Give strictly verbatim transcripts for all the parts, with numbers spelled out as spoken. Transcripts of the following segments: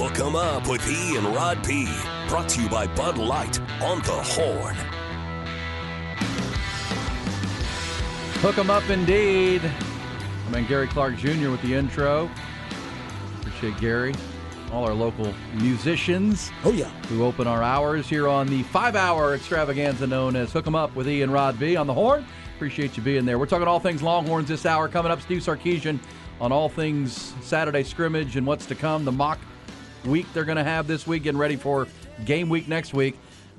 Hook 'em up with E and Rod P. Brought to you by Bud Light on the Horn. Hook 'em up indeed. I mean, Gary Clark Junior with the intro. Appreciate Gary. All our local musicians. Oh, yeah. Who open our hours here on the five-hour extravaganza known as Hook 'em Up with E and Rod B on the Horn. Appreciate you being there. We're talking all things Longhorns this hour. Coming up, Steve Sarkisian on all things Saturday scrimmage and what's to come, the mock week they're going to have this week, getting ready for game week next week.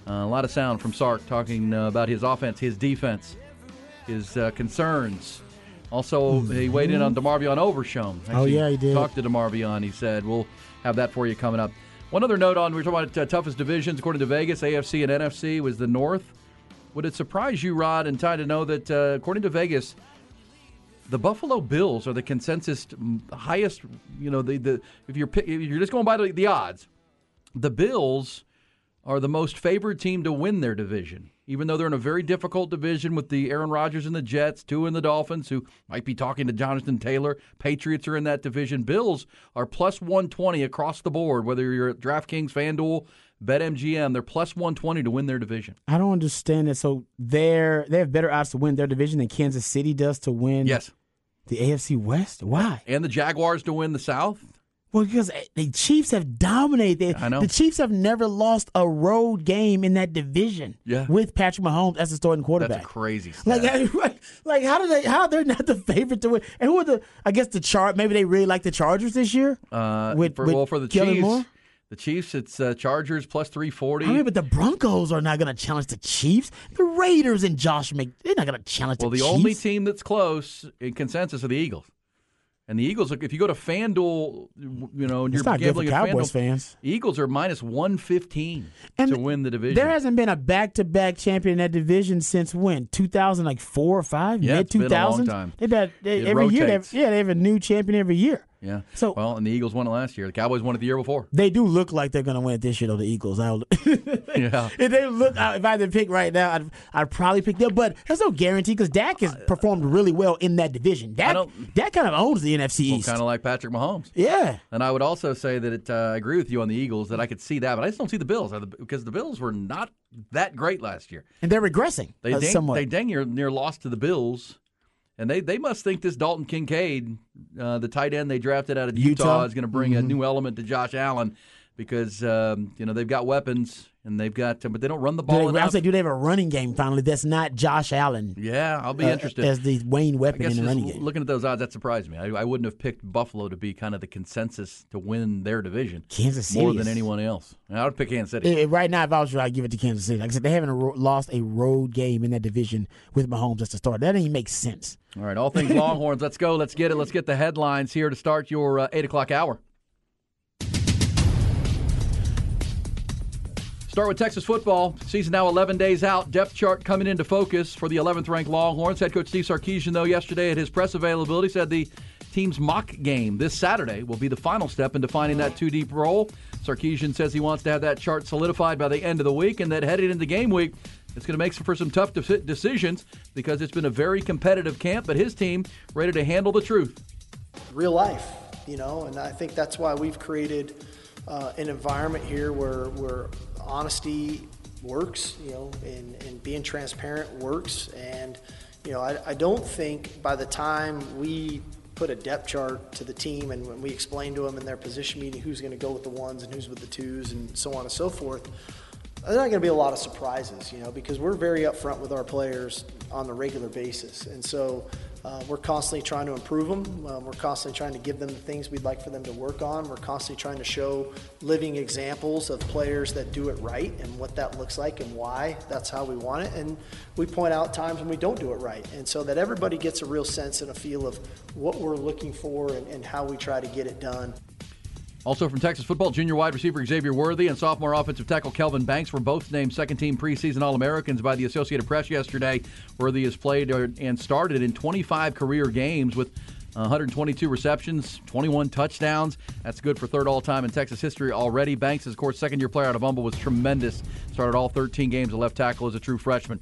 Uh, a lot of sound from Sark talking uh, about his offense, his defense, his uh, concerns. Also, mm-hmm. he weighed in on DeMarvion Overshown. Actually, oh, yeah, he did. Talked to DeMarvion, he said. We'll have that for you coming up. One other note on, we were talking about uh, toughest divisions. According to Vegas, A F C and N F C was the North. Would it surprise you, Rod and Ty, to know that, uh, according to Vegas, the Buffalo Bills are the consensus highest, you know, the, the if you're if you're just going by the, the odds, the Bills are the most favored team to win their division, even though they're in a very difficult division with the Aaron Rodgers and the Jets, two in the Dolphins, who might be talking to Jonathan Taylor. Patriots are in that division. Bills are plus one twenty across the board, whether you're at DraftKings, FanDuel, BetMGM, they're plus one twenty to win their division. I don't understand that. So they're, they have better odds to win their division than Kansas City does to win. Yes. The A F C West? Why? And the Jaguars to win the South? Well, because the Chiefs have dominated. I know. The Chiefs have never lost a road game in that division yeah. with Patrick Mahomes as the starting quarterback. That's a crazy stat. Like, like, like how do they? How they're not the favorite to win? And who are the? I guess the chart. Maybe they really like the Chargers this year. Uh, with, for, with well, for the Kelvin Chiefs, Moore? the Chiefs, it's uh, Chargers plus three forty. I mean, but the Broncos are not going to challenge the Chiefs. The Raiders and Josh Mc, they're not going to challenge well, the Chiefs. Well, the only team that's close in consensus are the Eagles. And the Eagles, if you go to FanDuel, you know, and you're gambling at Cowboys FanDuel, fans. Eagles are minus one fifteen and to win the division. There hasn't been a back-to-back champion in that division since when? two thousand, like four or five? Yeah, mid two thousands? It's been a long time. They, they, they, every rotates. year, they have, yeah, they have a new champion every year. Yeah. So, well, and the Eagles won it last year. The Cowboys won it the year before. They do look like they're going to win it this year, though, the Eagles. I yeah. If they look, if I had to pick right now, I'd, I'd probably pick them. But there's no guarantee because Dak has performed really well in that division. Dak, Dak kind of owns the N F C East. Well, kind of like Patrick Mahomes. Yeah. And I would also say that it, uh, I agree with you on the Eagles, that I could see that. But I just don't see the Bills because the Bills were not that great last year. And they're regressing they uh, dang, somewhat. They dang near, near lost to the Bills. And they, they must think this Dalton Kincaid, uh, the tight end they drafted out of Utah, Utah? is going to bring mm-hmm. a new element to Josh Allen because um, you know they've got weapons and they've got to, but they don't run the ball. Do they, I was like, do they have a running game finally that's not Josh Allen? Yeah, I'll be uh, interested as the Wayne weapon in the running game. Looking at those odds, that surprised me. I, I wouldn't have picked Buffalo to be kind of the consensus to win their division. Kansas City more than anyone else. I would pick Kansas City. It, right now, if I was you, I'd give it to Kansas City. Like I said, they haven't a ro- lost a road game in that division with Mahomes as the starter. That doesn't even make sense. All right, all things Longhorns. Let's go. Let's get it. Let's get the headlines here to start your uh, eight o'clock hour. Start with Texas football. Season now eleven days out. Depth chart coming into focus for the eleventh-ranked Longhorns. Head coach Steve Sarkisian, though, yesterday at his press availability said the team's mock game this Saturday will be the final step in defining that two-deep role. Sarkisian says he wants to have that chart solidified by the end of the week and that headed into game week, it's going to make for some tough de- decisions because it's been a very competitive camp, but his team ready to handle the truth. Real life, you know, and I think that's why we've created uh, an environment here where we're honesty works, you know, and, and being transparent works. And, you know, I, I don't think by the time we put a depth chart to the team and when we explain to them in their position meeting who's going to go with the ones and who's with the twos and so on and so forth, there's not going to be a lot of surprises, you know, because we're very upfront with our players on a regular basis. And so uh, we're constantly trying to improve them. Um, we're constantly trying to give them the things we'd like for them to work on. We're constantly trying to show living examples of players that do it right and what that looks like and why that's how we want it. And we point out times when we don't do it right. And so that everybody gets a real sense and a feel of what we're looking for and, and how we try to get it done. Also from Texas football, junior wide receiver Xavier Worthy and sophomore offensive tackle Kelvin Banks were both named second-team preseason All-Americans by the Associated Press yesterday. Worthy has played and started in twenty-five career games with one hundred twenty-two receptions, twenty-one touchdowns. That's good for third all-time in Texas history already. Banks is, of course, second-year player out of Humble, was tremendous. Started all thirteen games at left tackle as a true freshman.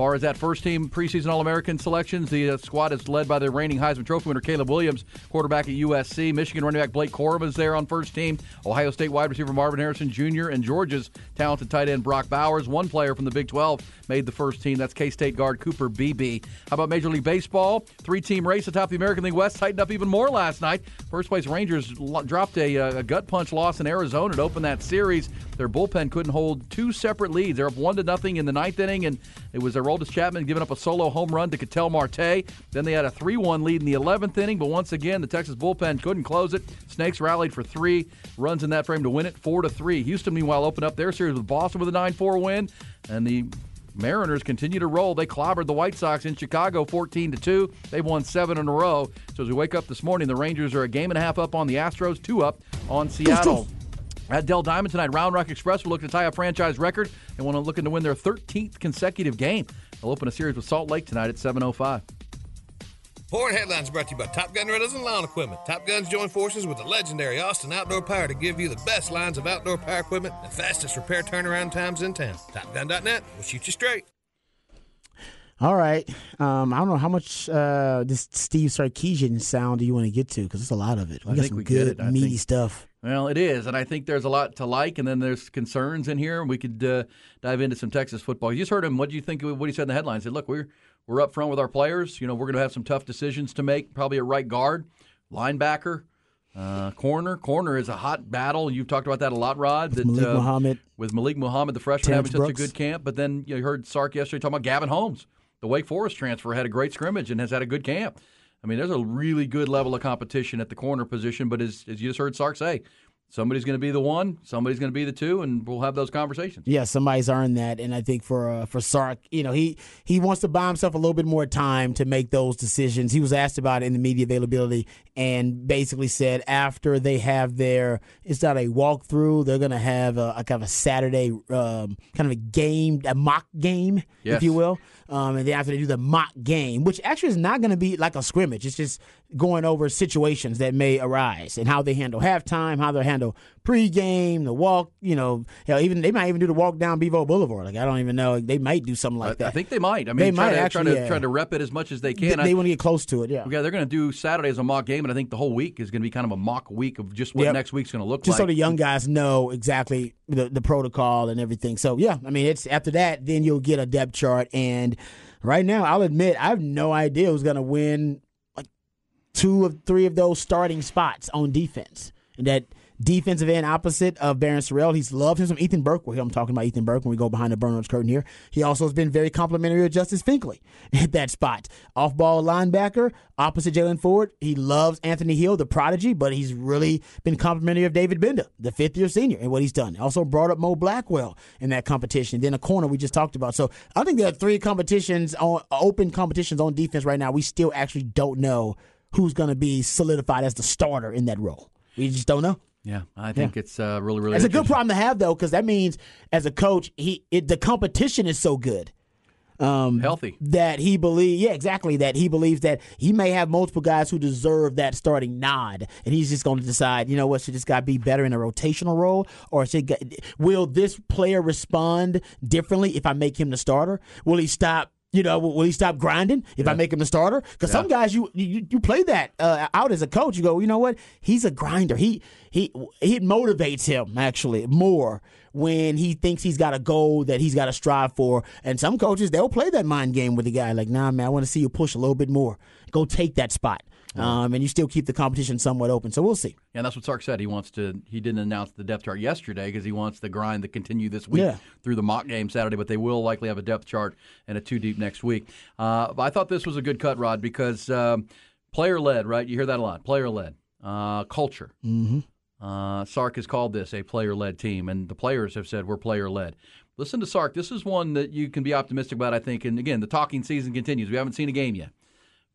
far as that first-team preseason All-American selections, the uh, squad is led by the reigning Heisman Trophy winner Caleb Williams, quarterback at U S C. Michigan running back Blake Corum is there on first team. Ohio State wide receiver Marvin Harrison Junior and Georgia's talented tight end Brock Bowers. One player from the Big twelve made the first team. That's K-State guard Cooper Beebe. How about Major League Baseball? Three-team race atop the American League West tightened up even more last night. First-place Rangers lo- dropped a, a gut-punch loss in Arizona to open that series. Their bullpen couldn't hold two separate leads. They're up one to nothing in the ninth inning, and it was their oldest Chapman giving up a solo home run to Ketel Marte. Then they had a three one lead in the eleventh inning, but once again, the Texas bullpen couldn't close it. Snakes rallied for three runs in that frame to win it four to three. Houston, meanwhile, opened up their series with Boston with a nine four win, and the Mariners continue to roll. They clobbered the White Sox in Chicago fourteen to two. They've won seven in a row. So as we wake up this morning, the Rangers are a game and a half up on the Astros, two up on Seattle. At Dell Diamond tonight, Round Rock Express will look to tie a franchise record. They want to look to win their thirteenth consecutive game. They'll open a series with Salt Lake tonight at seven oh five. Horn Headlines brought to you by Top Gun Rentals and Lawn Equipment. Top Guns join forces with the legendary Austin Outdoor Power to give you the best lines of outdoor power equipment and fastest repair turnaround times in town. Top Gun dot net will shoot you straight. All right. Um, I don't know how much uh, this Steve Sarkisian sound do you want to get to, because there's a lot of it. We I got think some we good, get it. meaty think- stuff. Well, it is, and I think there's a lot to like, and then there's concerns in here, and we could uh, dive into some Texas football. You just heard him. What did you think of what he said in the headlines? He said, look, we're, we're up front with our players. You know, we're going to have some tough decisions to make, probably at right guard, linebacker, uh, corner. Corner is a hot battle. You've talked about that a lot, Rod. With that, Malik uh, Muhammad. With Malik Muhammad, the freshman, Terrence having such Brooks. a good camp. But then you heard Sark yesterday talking about Gavin Holmes. The Wake Forest transfer had a great scrimmage and has had a good camp. I mean, there's a really good level of competition at the corner position, but as, as you just heard Sark say, somebody's going to be the one, somebody's going to be the two, and we'll have those conversations. Yeah, somebody's earned that, and I think for uh, for Sark, you know, he, he wants to buy himself a little bit more time to make those decisions. He was asked about it in the media availability and basically said after they have their, it's not a walkthrough, they're going to have a, a kind of a Saturday um, kind of a game, a mock game, yes. if you will. Um, and then after they do the mock game, which actually is not going to be like a scrimmage. It's just going over situations that may arise and how they handle halftime, how they handle pregame, the walk, you know, hell, even they might even do the walk down Bevo Boulevard. Like, I don't even know. They might do something like that. I, I think they might. I mean, they might to, actually try to, yeah. try to rep it as much as they can. They, they want to get close to it, yeah. Yeah, they're going to do Saturday as a mock game, and I think the whole week is going to be kind of a mock week of just what yep. next week's going to look just like. Just so the young guys know exactly the, the protocol and everything. So, yeah, I mean, it's after that, then you'll get a depth chart. And right now, I'll admit, I have no idea who's going to win like two of three of those starting spots on defense. And that defensive end opposite of Baron Sorrell, he's loved him from Ethan Burke. Well, I'm talking about Ethan Burke when we go behind the Bernard's curtain here. He also has been very complimentary of Justice Finkley at that spot. Off-ball linebacker, opposite Jaylan Ford. He loves Anthony Hill, the prodigy, but he's really been complimentary of David Benda, the fifth-year senior, and what he's done. Also brought up Mo Blackwell in that competition. Then a corner we just talked about. So I think there are three competitions, on open competitions on defense right now. We still actually don't know who's going to be solidified as the starter in that role. We just don't know. Yeah, I think yeah. it's uh, really, really. It's a good problem to have, though, because that means as a coach, he it, the competition is so good, um, healthy that he believes. Yeah, exactly. That he believes that he may have multiple guys who deserve that starting nod, and he's just going to decide. You know what? Should this guy be better in a rotational role, or should will this player respond differently if I make him the starter? Will he stop? You know, will he stop grinding if yeah. I make him the starter? Because yeah. some guys, you you, you play that uh, out as a coach. You go, you know what? He's a grinder. He he it motivates him actually more when he thinks he's got a goal that he's got to strive for. And some coaches, they'll play that mind game with the guy. Like, nah, man, I want to see you push a little bit more. Go take that spot. Um, and you still keep the competition somewhat open, so we'll see. And that's what Sark said. He wants to. He didn't announce the depth chart yesterday because he wants the grind to continue this week yeah. through the mock game Saturday. But they will likely have a depth chart and a two deep next week. Uh, I thought this was a good cut, Rod, because um, player led. Right, you hear that a lot. Player led uh, culture. Mm-hmm. Uh, Sark has called this a player led team, and the players have said we're player led. Listen to Sark. This is one that you can be optimistic about, I think. And again, the talking season continues. We haven't seen a game yet.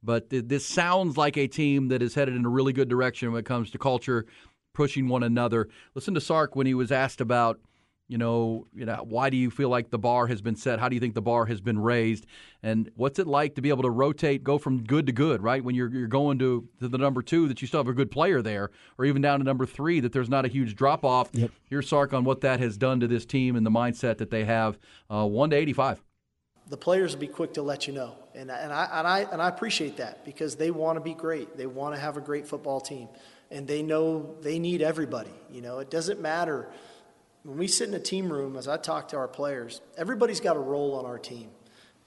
But this sounds like a team that is headed in a really good direction when it comes to culture, pushing one another. Listen to Sark when he was asked about, you know, you know, why do you feel like the bar has been set? How do you think the bar has been raised? And what's it like to be able to rotate, go from good to good, right? When you're you're going to, to the number two, that you still have a good player there, or even down to number three, that there's not a huge drop-off. Yep. Here's Sark on what that has done to this team and the mindset that they have, uh, one to eighty-five. the players will be quick to let you know. And, and, I, and, I, and I appreciate that, because they want to be great. They want to have a great football team. And they know they need everybody. You know, it doesn't matter. When we sit in a team room, as I talk to our players, everybody's got a role on our team.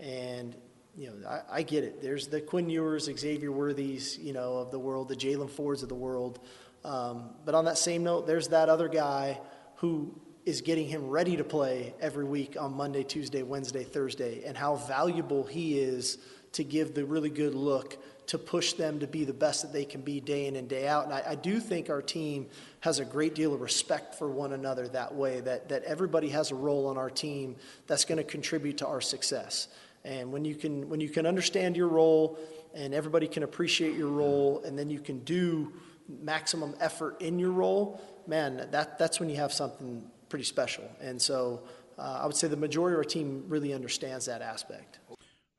And, you know, I, I get it. There's the Quinn Ewers, Xavier Worthies, you know, of the world, the Jaylan Fords of the world. Um, but on that same note, there's that other guy who is getting him ready to play every week on Monday, Tuesday, Wednesday, Thursday, and how valuable he is to give the really good look to push them to be the best that they can be day in and day out. And I, I do think our team has a great deal of respect for one another that way, that, that everybody has a role on our team that's going to contribute to our success. And when you can, when you can understand your role and everybody can appreciate your role, and then you can do maximum effort in your role, man, that, that's when you have something pretty special. And so uh, I would say the majority of our team really understands that aspect.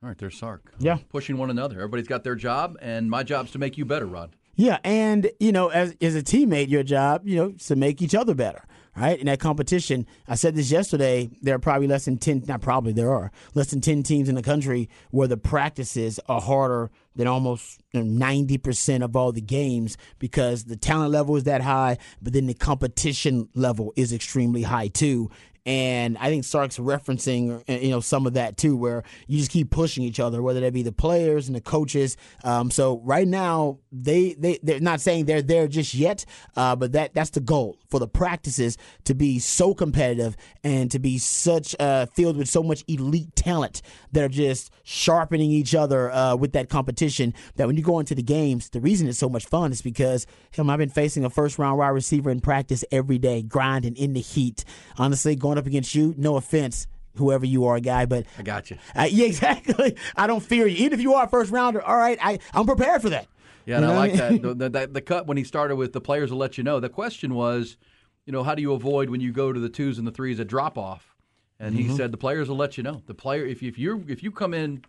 All right, there's Sark. Yeah. Pushing one another. Everybody's got their job, and my job's to make you better, Rod. Yeah, and, you know, as, as a teammate, your job, you know, is to make each other better, right? In that competition, I said this yesterday, there are probably less than ten, not probably, there are less than ten teams in the country where the practices are harder than almost ninety percent of all the games, because the talent level is that high, but then the competition level is extremely high too. And I think Sark's referencing, you know, some of that too, where you just keep pushing each other, whether that be the players and the coaches. Um, so right now, they, they, they're not saying they're there just yet, uh, but that, that's the goal for the practices, to be so competitive and to be such uh, filled with so much elite talent that are just sharpening each other uh, with that competition, that when you go into the games, the reason it's so much fun is because, him, I've been facing a first-round wide receiver in practice every day, grinding in the heat. Honestly, going up against you, no offense, whoever you are, guy, but I got you. I, yeah, exactly. I don't fear you. Even if you are a first rounder, all right, I, I'm prepared for that. Yeah, and you know I like I mean? that. The, the, the cut when he started with the players will let you know. The question was, you know, how do you avoid when you go to the twos and the threes a drop off? And mm-hmm. he said the players will let you know. The player, if if you if you come in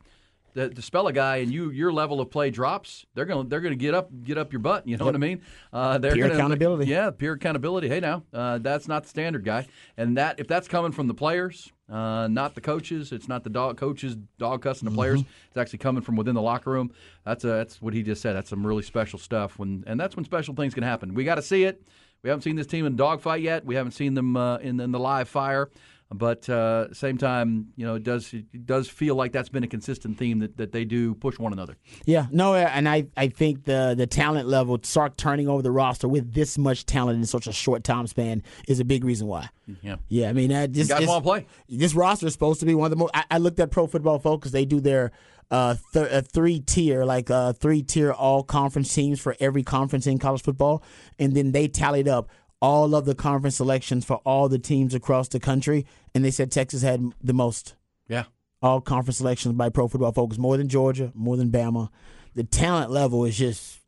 to, to spell a guy and you your level of play drops, they're gonna they're gonna get up get up your butt. You know yep. what I mean? Uh, they're peer gonna, accountability. Yeah, peer accountability. Hey, now uh, that's not the standard, guy. And that if that's coming from the players, uh, not the coaches, it's not the dog coaches dog cussing the mm-hmm. players. It's actually coming from within the locker room. That's a, that's what he just said. That's some really special stuff. When and that's when special things can happen. We got to see it. We haven't seen this team in dogfight yet. We haven't seen them uh, in, in the live fire. But uh, same time, you know, it does it does feel like that's been a consistent theme, that, that they do push one another. Yeah, no, and I, I think the the talent level, Sark turning over the roster with this much talent in such a short time span is a big reason why. Yeah, yeah. I mean, uh, this, you guys want to play. This roster is supposed to be one of the most. I, I looked at Pro Football Focus; they do their. Uh, th- a three-tier, like uh, three-tier all-conference teams for every conference in college football, and then they tallied up all of the conference selections for all the teams across the country, and they said Texas had the most. Yeah. All conference selections by Pro Football Focus, more than Georgia, more than Bama. The talent level is just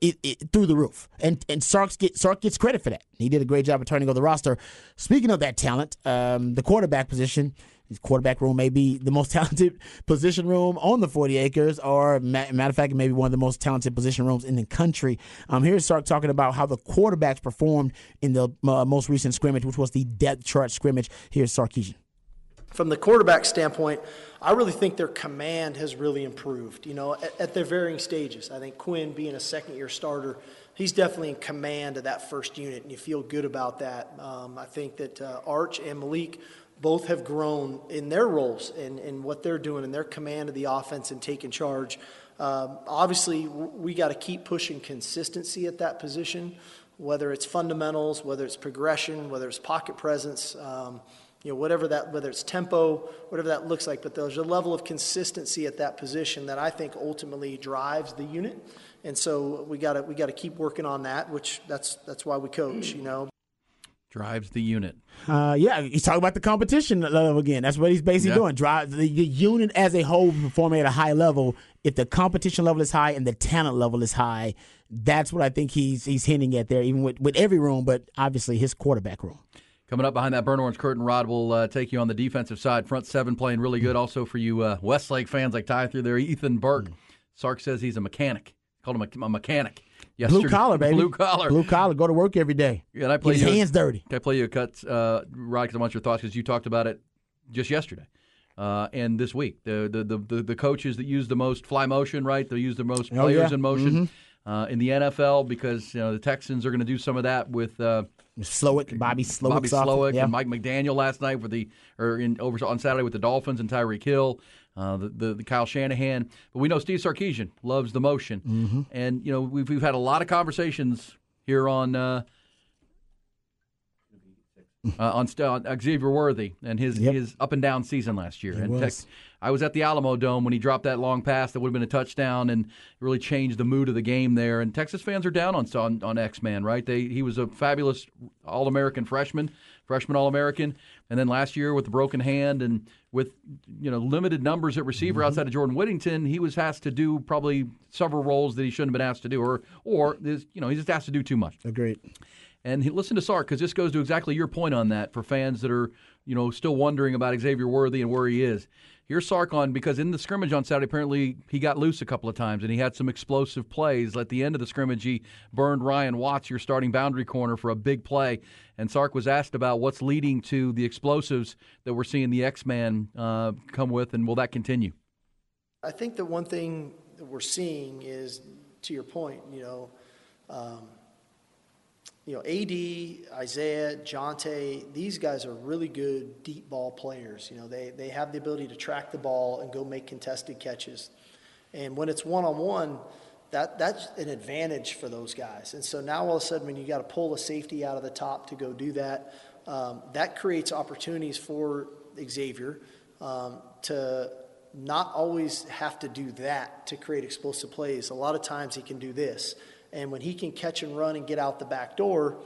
it, it, through the roof, and and Sark get, Sark gets credit for that. He did a great job of turning over the roster. Speaking of that talent, um, the quarterback position. His quarterback room may be the most talented position room on the forty acres, or matter of fact, it may be one of the most talented position rooms in the country. Um, here's Sark talking about how the quarterbacks performed in the uh, most recent scrimmage, which was the depth chart scrimmage. Here's Sarkisian. From the quarterback standpoint, I really think their command has really improved, you know, at, at their varying stages. I think Quinn, being a second-year starter, he's definitely in command of that first unit, and you feel good about that. Um, I think that uh, Arch and Malik both have grown in their roles and, and what they're doing and their command of the offense and taking charge. Um, obviously, we got to keep pushing consistency at that position, whether it's fundamentals, whether it's progression, whether it's pocket presence, um, you know, whatever that, whether it's tempo, whatever that looks like. But there's a level of consistency at that position that I think ultimately drives the unit, and so we got to we got to keep working on that. Which that's that's why we coach, you know. Drives the unit. Uh, yeah, he's talking about the competition level again. That's what he's basically yeah. doing. Drive the, the unit as a whole performing at a high level. If the competition level is high and the talent level is high, that's what I think he's he's hinting at there, even with, with every room, but obviously his quarterback room. Coming up behind that burnt orange curtain, Rod will uh, take you on the defensive side. Front seven playing really good. Also for you uh, Westlake fans like Ty through there, Ethan Burke. Mm. Sark says he's a mechanic. Called him a, a mechanic. Yesterday. Blue collar, baby. Blue collar. Blue collar. Go to work every day. And I play Get his you, hands dirty. Can I play you a cut, uh, Rod, because I want your thoughts, because you talked about it just yesterday. uh, and this week. The, the the the coaches that use the most fly motion, right? They use the most players oh, yeah. in motion mm-hmm. uh, in the N F L because you know the Texans are going to do some of that with uh, Slowick, Bobby Slowick, Bobby Slowick, yeah. and Mike McDaniel last night with the or in over on Saturday with the Dolphins and Tyreek Hill. Uh, the, the the Kyle Shanahan, but we know Steve Sarkisian loves the motion, mm-hmm. and you know we've we've had a lot of conversations here on uh, uh, on, on Xavier Worthy and his yep. his up and down season last year. It and was. Tech, I was at the Alamo Dome when he dropped that long pass that would have been a touchdown and really changed the mood of the game there. And Texas fans are down on on, on X-Man, right? They he was a fabulous All-American freshman. Freshman All-American, and then last year with the broken hand and with you know limited numbers at receiver mm-hmm. outside of Jordan Whittington, he was asked to do probably several roles that he shouldn't have been asked to do, or or you know he's just asked to do too much. Agreed. And he, listen to Sark because this goes to exactly your point on that for fans that are you know still wondering about Xavier Worthy and where he is. Here's Sark on because in the scrimmage on Saturday, apparently he got loose a couple of times and he had some explosive plays. At the end of the scrimmage, he burned Ryan Watts, your starting boundary corner, for a big play. And Sark was asked about what's leading to the explosives that we're seeing the X-Man uh, come with, and will that continue? I think the one thing that we're seeing is, to your point, you know, um, you know, A D, Isaiah, Jonte, these guys are really good deep ball players. You know, they, they have the ability to track the ball and go make contested catches. And when it's one-on-one, that that's an advantage for those guys. And so now all of a sudden when you got to pull a safety out of the top to go do that, um, that creates opportunities for Xavier um, to not always have to do that to create explosive plays. A lot of times he can do this. And when he can catch and run and get out the back door,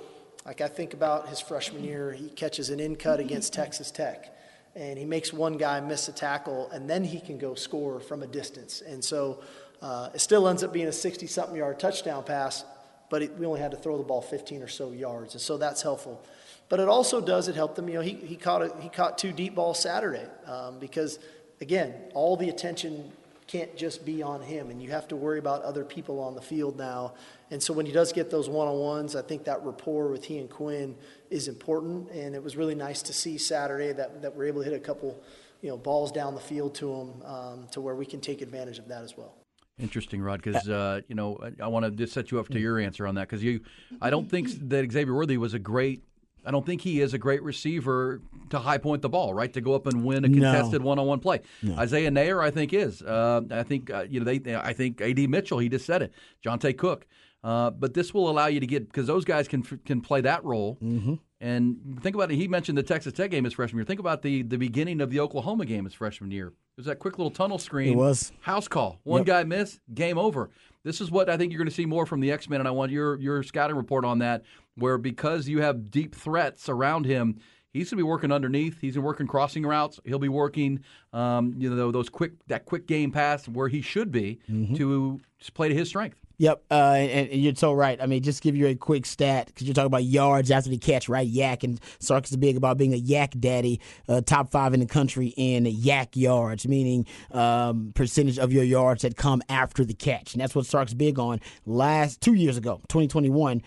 like I think about his freshman year, he catches an in cut against Texas Tech, and he makes one guy miss a tackle, and then he can go score from a distance. And so uh, it still ends up being a sixty-something yard touchdown pass, but it, we only had to throw the ball fifteen or so yards, and so that's helpful. But it also does it help them. You know, he he caught a, he caught two deep balls Saturday um, because again, all the attention can't just be on him, and you have to worry about other people on the field now. And so when he does get those one-on-ones, I think that rapport with he and Quinn is important, and it was really nice to see Saturday that, that we're able to hit a couple you know, balls down the field to him um, to where we can take advantage of that as well. Interesting, Rod, because uh, you know, I, I want to just set you up to your answer on that because you, I don't think that Xavier Worthy was a great I don't think he is a great receiver to high point the ball, right? To go up and win a contested no. one-on-one play. No. Isaiah Neyor, I think, is. Uh, I think uh, you know they, they. I think A D. Mitchell. He just said it. Jonte Cook. Uh, but this will allow you to get because those guys can can play that role. Mm-hmm. And think about it. He mentioned the Texas Tech game his freshman year. Think about the the beginning of the Oklahoma game his freshman year. It was that quick little tunnel screen. It was house call. One yep. guy missed. Game over. This is what I think you're going to see more from the X-Men, and I want your your scouting report on that. Where because you have deep threats around him, he's going to be working underneath. He's going to be working crossing routes. He'll be working, um, you know, those quick that quick game pass where he should be mm-hmm. to play to his strength. Yep, uh, and, and you're so right. I mean, just give you a quick stat because you're talking about yards after the catch, right? Yak, and Sark is big about being a yak daddy, uh, top five in the country in yak yards, meaning um, percentage of your yards that come after the catch. And that's what Sark's big on. Last two years ago, twenty twenty-one,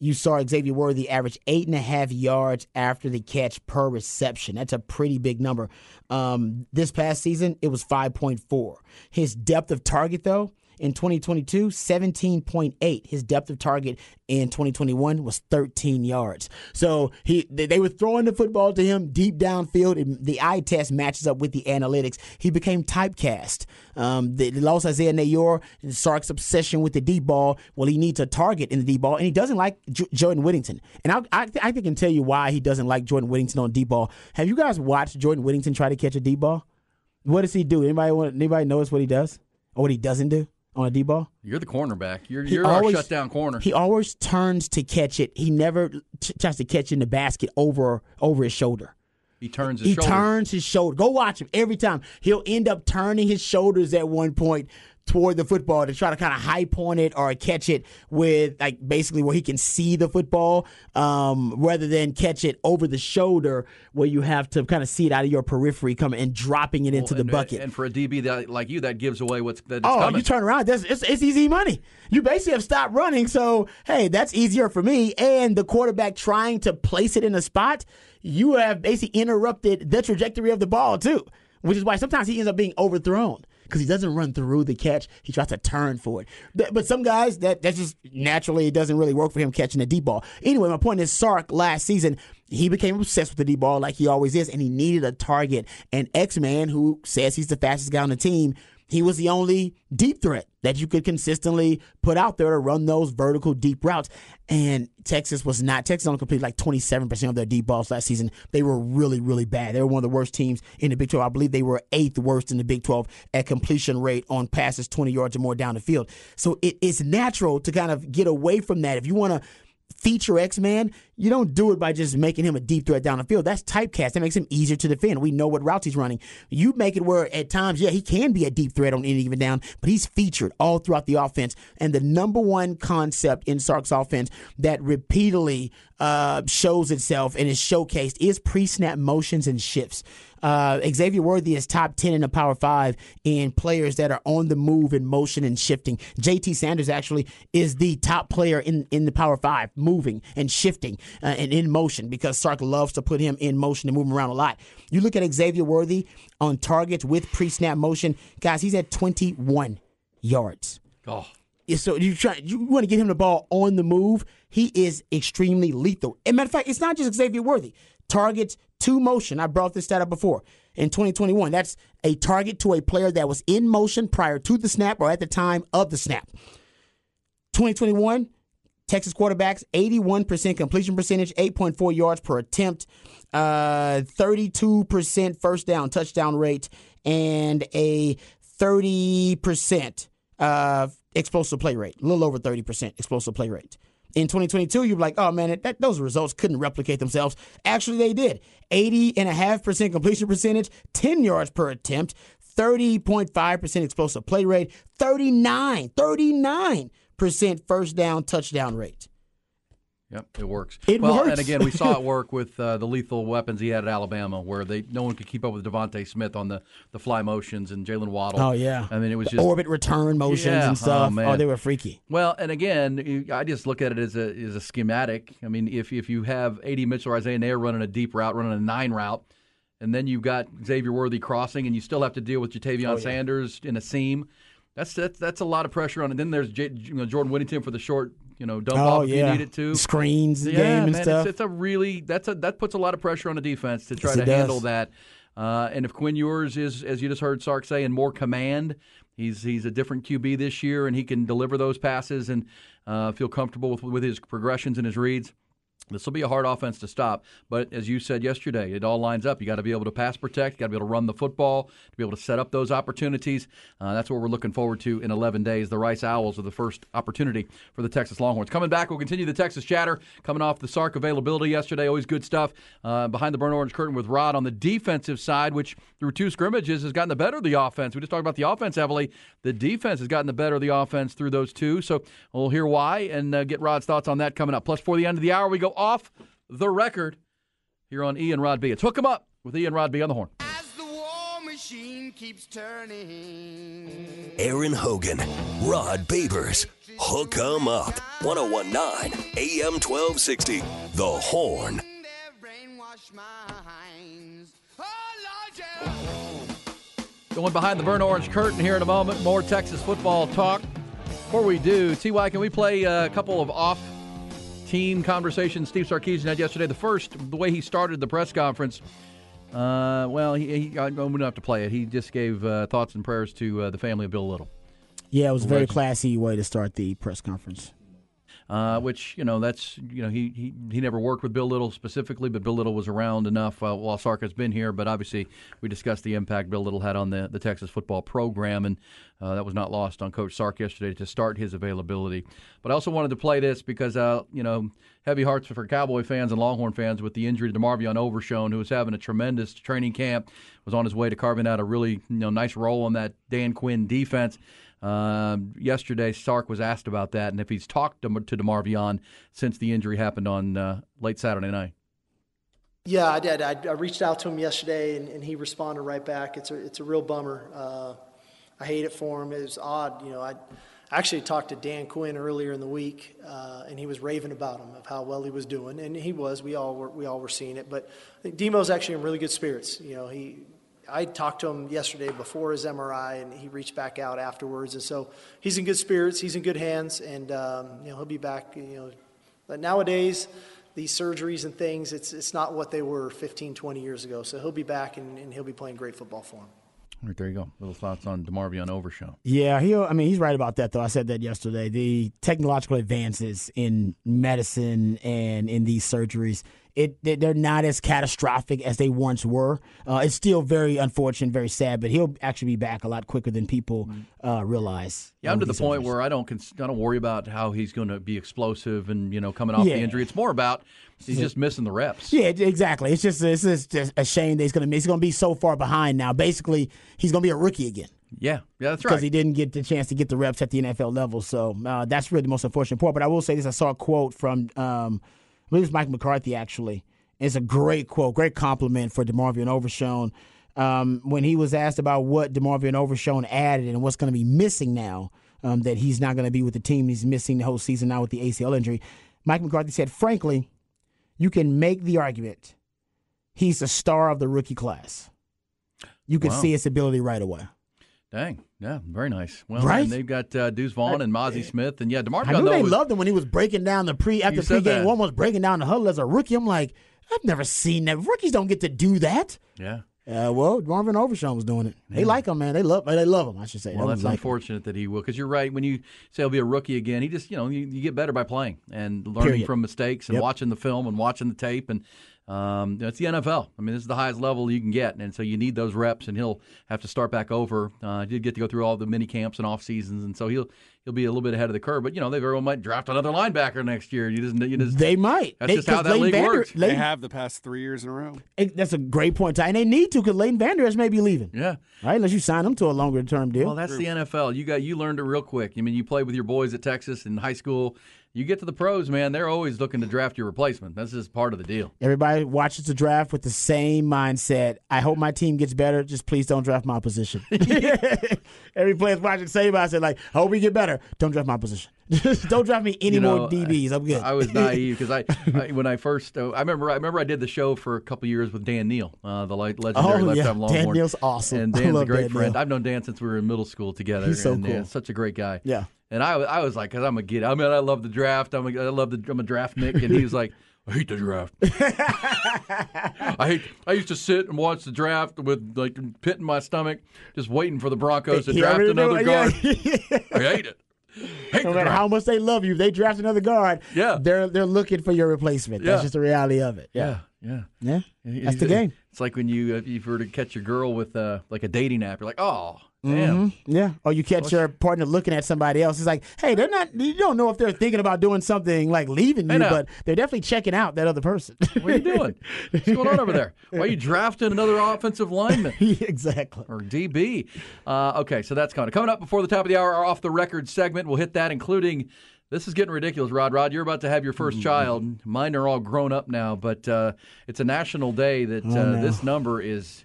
you saw Xavier Worthy average eight and a half yards after the catch per reception. That's a pretty big number. Um, this past season, it was five point four. His depth of target, though, in twenty twenty-two, seventeen point eight. His depth of target in twenty twenty-one was thirteen yards. So he they were throwing the football to him deep downfield. The eye test matches up with the analytics. He became typecast. Um, they lost Isaiah Neyor, and Sark's obsession with the deep ball. Well, he needs a target in the deep ball, and he doesn't like J- Jordan Whittington. And I, I, th- I can tell you why he doesn't like Jordan Whittington on deep ball. Have you guys watched Jordan Whittington try to catch a deep ball? What does he do? Anybody want, anybody notice what he does or what he doesn't do? On a deep ball? You're the cornerback. You're, you're always, our shutdown corner. He always turns to catch it. He never t- tries to catch in the basket over over his shoulder. He turns his he shoulder. He turns his shoulder. Go watch him every time. He'll end up turning his shoulders at one point toward the football to try to kind of high point it or catch it with, like, basically where he can see the football um, rather than catch it over the shoulder where you have to kind of see it out of your periphery coming and dropping it into well, and, the bucket. And for a D B that, like you, that gives away what's that oh, coming. Oh, you turn around. That's, it's, it's easy money. You basically have stopped running, so, hey, that's easier for me. And the quarterback trying to place it in a spot, you have basically interrupted the trajectory of the ball, too. which is why sometimes he ends up being overthrown because he doesn't run through the catch. He tries to turn for it. But, but some guys, that, that just naturally, it doesn't really work for him catching the deep ball. Anyway, my point is Sark last season, he became obsessed with the deep ball like he always is, and he needed a target. And X-Man, who says he's the fastest guy on the team, he was the only deep threat that you could consistently put out there to run those vertical deep routes. And Texas was not. Texas only completed like twenty-seven percent of their deep balls last season. They were really, really bad. They were one of the worst teams in the Big twelve. I believe they were eighth worst in the Big twelve at completion rate on passes twenty yards or more down the field. So it is natural to kind of get away from that. If you want to feature X-Man, you don't do it by just making him a deep threat down the field. That's typecast. That makes him easier to defend. We know what routes he's running. You make it where at times, yeah, he can be a deep threat on any given down, but he's featured all throughout the offense. And the number one concept in Sark's offense that repeatedly uh, shows itself and is showcased is pre-snap motions and shifts. Uh, Xavier Worthy is top ten in the Power Five in players that are on the move in motion and shifting. J T Sanders actually is the top player in, in the Power Five, moving and shifting uh, and in motion, because Sark loves to put him in motion and move him around a lot. You look at Xavier Worthy on targets with pre-snap motion. Guys, he's at twenty-one yards. Oh. So you try, you want to get him the ball on the move. He is extremely lethal. As a matter of fact, it's not just Xavier Worthy. Targets to motion. I brought this stat up before. In twenty twenty-one, that's a target to a player that was in motion prior to the snap or at the time of the snap. twenty twenty-one, Texas quarterbacks, eighty-one percent completion percentage, eight point four yards per attempt, uh, thirty-two percent first down touchdown rate, and a thirty percent uh, explosive play rate, a little over thirty percent explosive play rate. In twenty twenty-two, you'd be like, oh, man, that, those results couldn't replicate themselves. Actually, they did. eighty point five percent completion percentage, ten yards per attempt, thirty point five percent explosive play rate, thirty-nine percent first down touchdown rate. Yep, it works. It well, works. And again, we saw it work with uh, the lethal weapons he had at Alabama, where they no one could keep up with Devontae Smith on the, the fly motions and Jaylen Waddle. Oh yeah, I mean it was the just orbit return motions yeah. and stuff. Oh, oh, they were freaky. Well, and again, I just look at it as a as a schematic. I mean, if if you have A D. Mitchell or Isaiah Neyor running a deep route, running a nine route, and then you've got Xavier Worthy crossing, and you still have to deal with Jatavion oh, yeah. Sanders in a seam. That's that's that's a lot of pressure on it. Then there's J, you know, Jordan Whittington for the short. You know, dump off oh, yeah. if you need it to. Screens, the yeah, game and man, stuff. It's, it's a really that's a that puts a lot of pressure on the defense to try yes, to handle does. that. Uh, and if Quinn Ewers is, as you just heard Sark say, in more command, he's he's a different Q B this year, and he can deliver those passes and uh, feel comfortable with with his progressions and his reads. This will be a hard offense to stop, but as you said yesterday, it all lines up. You got to be able to pass protect, got to be able to run the football, to be able to set up those opportunities. Uh, that's what we're looking forward to in eleven days. The Rice Owls are the first opportunity for the Texas Longhorns. Coming back, we'll continue the Texas chatter. Coming off the Sark availability yesterday, always good stuff. Uh, behind the burnt orange curtain with Rod on the defensive side, which through two scrimmages has gotten the better of the offense. We just talked about the offense heavily. The defense has gotten the better of the offense through those two, so we'll hear why and uh, get Rod's thoughts on that coming up. Plus, for the end of the hour, we go off the record here on E and Rod B. It's Hook 'Em Up with E and Rod B on the horn. As the war machine keeps turning. Aaron Hogan, Rod Babers, Hook 'Em Up, ten nineteen A M twelve sixty, the horn. Going behind the burnt orange curtain here in a moment. More Texas football talk. Before we do, T Y, can we play a couple of off team conversation Steve Sarkisian had yesterday? The first, the way he started the press conference, uh, well, he, he, I don't have to play it. He just gave uh, thoughts and prayers to uh, the family of Bill Little. Yeah, it was a very classy way to start the press conference. Uh, which, you know, that's, you know, he, he he never worked with Bill Little specifically, but Bill Little was around enough uh, while Sark has been here. But obviously, we discussed the impact Bill Little had on the, the Texas football program, and uh, that was not lost on Coach Sark yesterday to start his availability. But I also wanted to play this because, uh, you know, heavy hearts for Cowboy fans and Longhorn fans with the injury to DeMarvion Overshown, who was having a tremendous training camp, was on his way to carving out a really, you know, nice role on that Dan Quinn defense. Uh, yesterday, Sark was asked about that and if he's talked to, to DeMarvion since the injury happened on uh, late Saturday night. Yeah, I did. I, I reached out to him yesterday, and, and he responded right back. It's a, it's a real bummer. Uh, I hate it for him. It was odd. You know, I actually talked to Dan Quinn earlier in the week, uh, and he was raving about him, of how well he was doing, and he was. We all were, we all were seeing it. But I think Demo's actually in really good spirits. You know, he I talked to him yesterday before his M R I, and he reached back out afterwards. And so he's in good spirits. He's in good hands, and um, you know, he'll be back. You know, but nowadays, these surgeries and things, it's it's not what they were fifteen, twenty years ago. So he'll be back, and, and he'll be playing great football for him. All right, there you go. Little thoughts on DeMarvion Overshown. Yeah, he. I mean, he's right about that, though. I said that yesterday. The technological advances in medicine and in these surgeries, It, they're not as catastrophic as they once were. Uh, it's still very unfortunate, very sad, but he'll actually be back a lot quicker than people uh, realize. Yeah, I'm to the point others. where I don't cons- I don't worry about how he's going to be explosive and, you know, coming off yeah. the injury. It's more about he's yeah. just missing the reps. Yeah, exactly. It's just it's just a shame that he's going to he's going to be so far behind now. Basically, he's going to be a rookie again. Yeah, yeah, that's right. Because he didn't get the chance to get the reps at the N F L level. So uh, that's really the most unfortunate part. But I will say this: I saw a quote from. Um, I believe it's Mike McCarthy, actually. It's a great quote, great compliment for DeMarvion Overshown. Um, when he was asked about what DeMarvion Overshown added and what's going to be missing now, um, that he's not going to be with the team, he's missing the whole season now with the A C L injury, Mike McCarthy said, frankly, you can make the argument he's the star of the rookie class. You can wow. see his ability right away. Dang, yeah, very nice. Well, right? And they've got uh, Deuce Vaughn and Mozzie Smith, and yeah, DeMarvion. I knew they was, loved him when he was breaking down the pre after pregame one was breaking down the huddle as a rookie. I'm like, I've never seen that. Rookies don't get to do that. Yeah. Uh, well, DeMarvion Overshown was doing it. They yeah. like him, man. They love, they love him. I should say. Well, they that's like unfortunate him. that he will, because you're right. When you say he'll be a rookie again, he just, you know, you, you get better by playing and learning Period. from mistakes and yep. watching the film and watching the tape and. Um, it's the N F L. I mean, this is the highest level you can get, and so you need those reps. And he'll have to start back over. Uh, he did get to go through all the mini camps and off seasons, and so he'll he'll be a little bit ahead of the curve. But you know, they very well might draft another linebacker next year. You just, you just they might. That's they, just how that Leighton league Vander, works. Leighton, they have the past three years in a row. It, that's a great point, and they need to because Leighton Vander Esch may be leaving. Yeah, right. Unless you sign him to a longer term deal. Well, that's True. the N F L. You got you learned it real quick. I mean, you played with your boys at Texas in high school. You get to the pros, man, they're always looking to draft your replacement. That's just part of the deal. Everybody watches the draft with the same mindset. I hope my team gets better. Just please don't draft my position. Every player's watching the same mindset, like, I hope we get better. Don't draft my position. Don't draft me any you know, more D Bs. I'm good. I was naive because I, I, when I first, uh, I remember, I remember I did the show for a couple years with Dan Neal, uh, the legendary oh, yeah. lifetime Longhorn. Dan Neal's awesome. And Dan's a great Dan friend. Neal. I've known Dan since we were in middle school together. He's so and, cool. Uh, such a great guy. Yeah. And I, I was like, because I'm a git. I mean, I love the draft. I'm a, I love the. I'm a draft Nick. And he was like, I hate the draft. I hate. I used to sit and watch the draft with like a pit in my stomach, just waiting for the Broncos to he draft another guard. Yeah. I hate it. Hate no matter how much they love you, if they draft another guard. Yeah. they're they're looking for your replacement. Yeah. That's just the reality of it. Yeah. Yeah. Yeah. yeah. That's the game. It's like when you if you were to catch your girl with uh, like a dating app, you're like, oh. Mm-hmm. Yeah. Or you catch your partner looking at somebody else. It's like, hey, they're not, you don't know if they're thinking about doing something like leaving you, but they're definitely checking out that other person. What are you doing? What's going on over there? Why are you drafting another offensive lineman? Exactly. Or D B. Uh, okay, so that's coming. Coming up before the top of the hour, our Off the Record segment. We'll hit that, including this is getting ridiculous, Rod. Rod, you're about to have your first mm-hmm. child. Mine are all grown up now, but uh, it's a national day that oh, uh, no. this number is.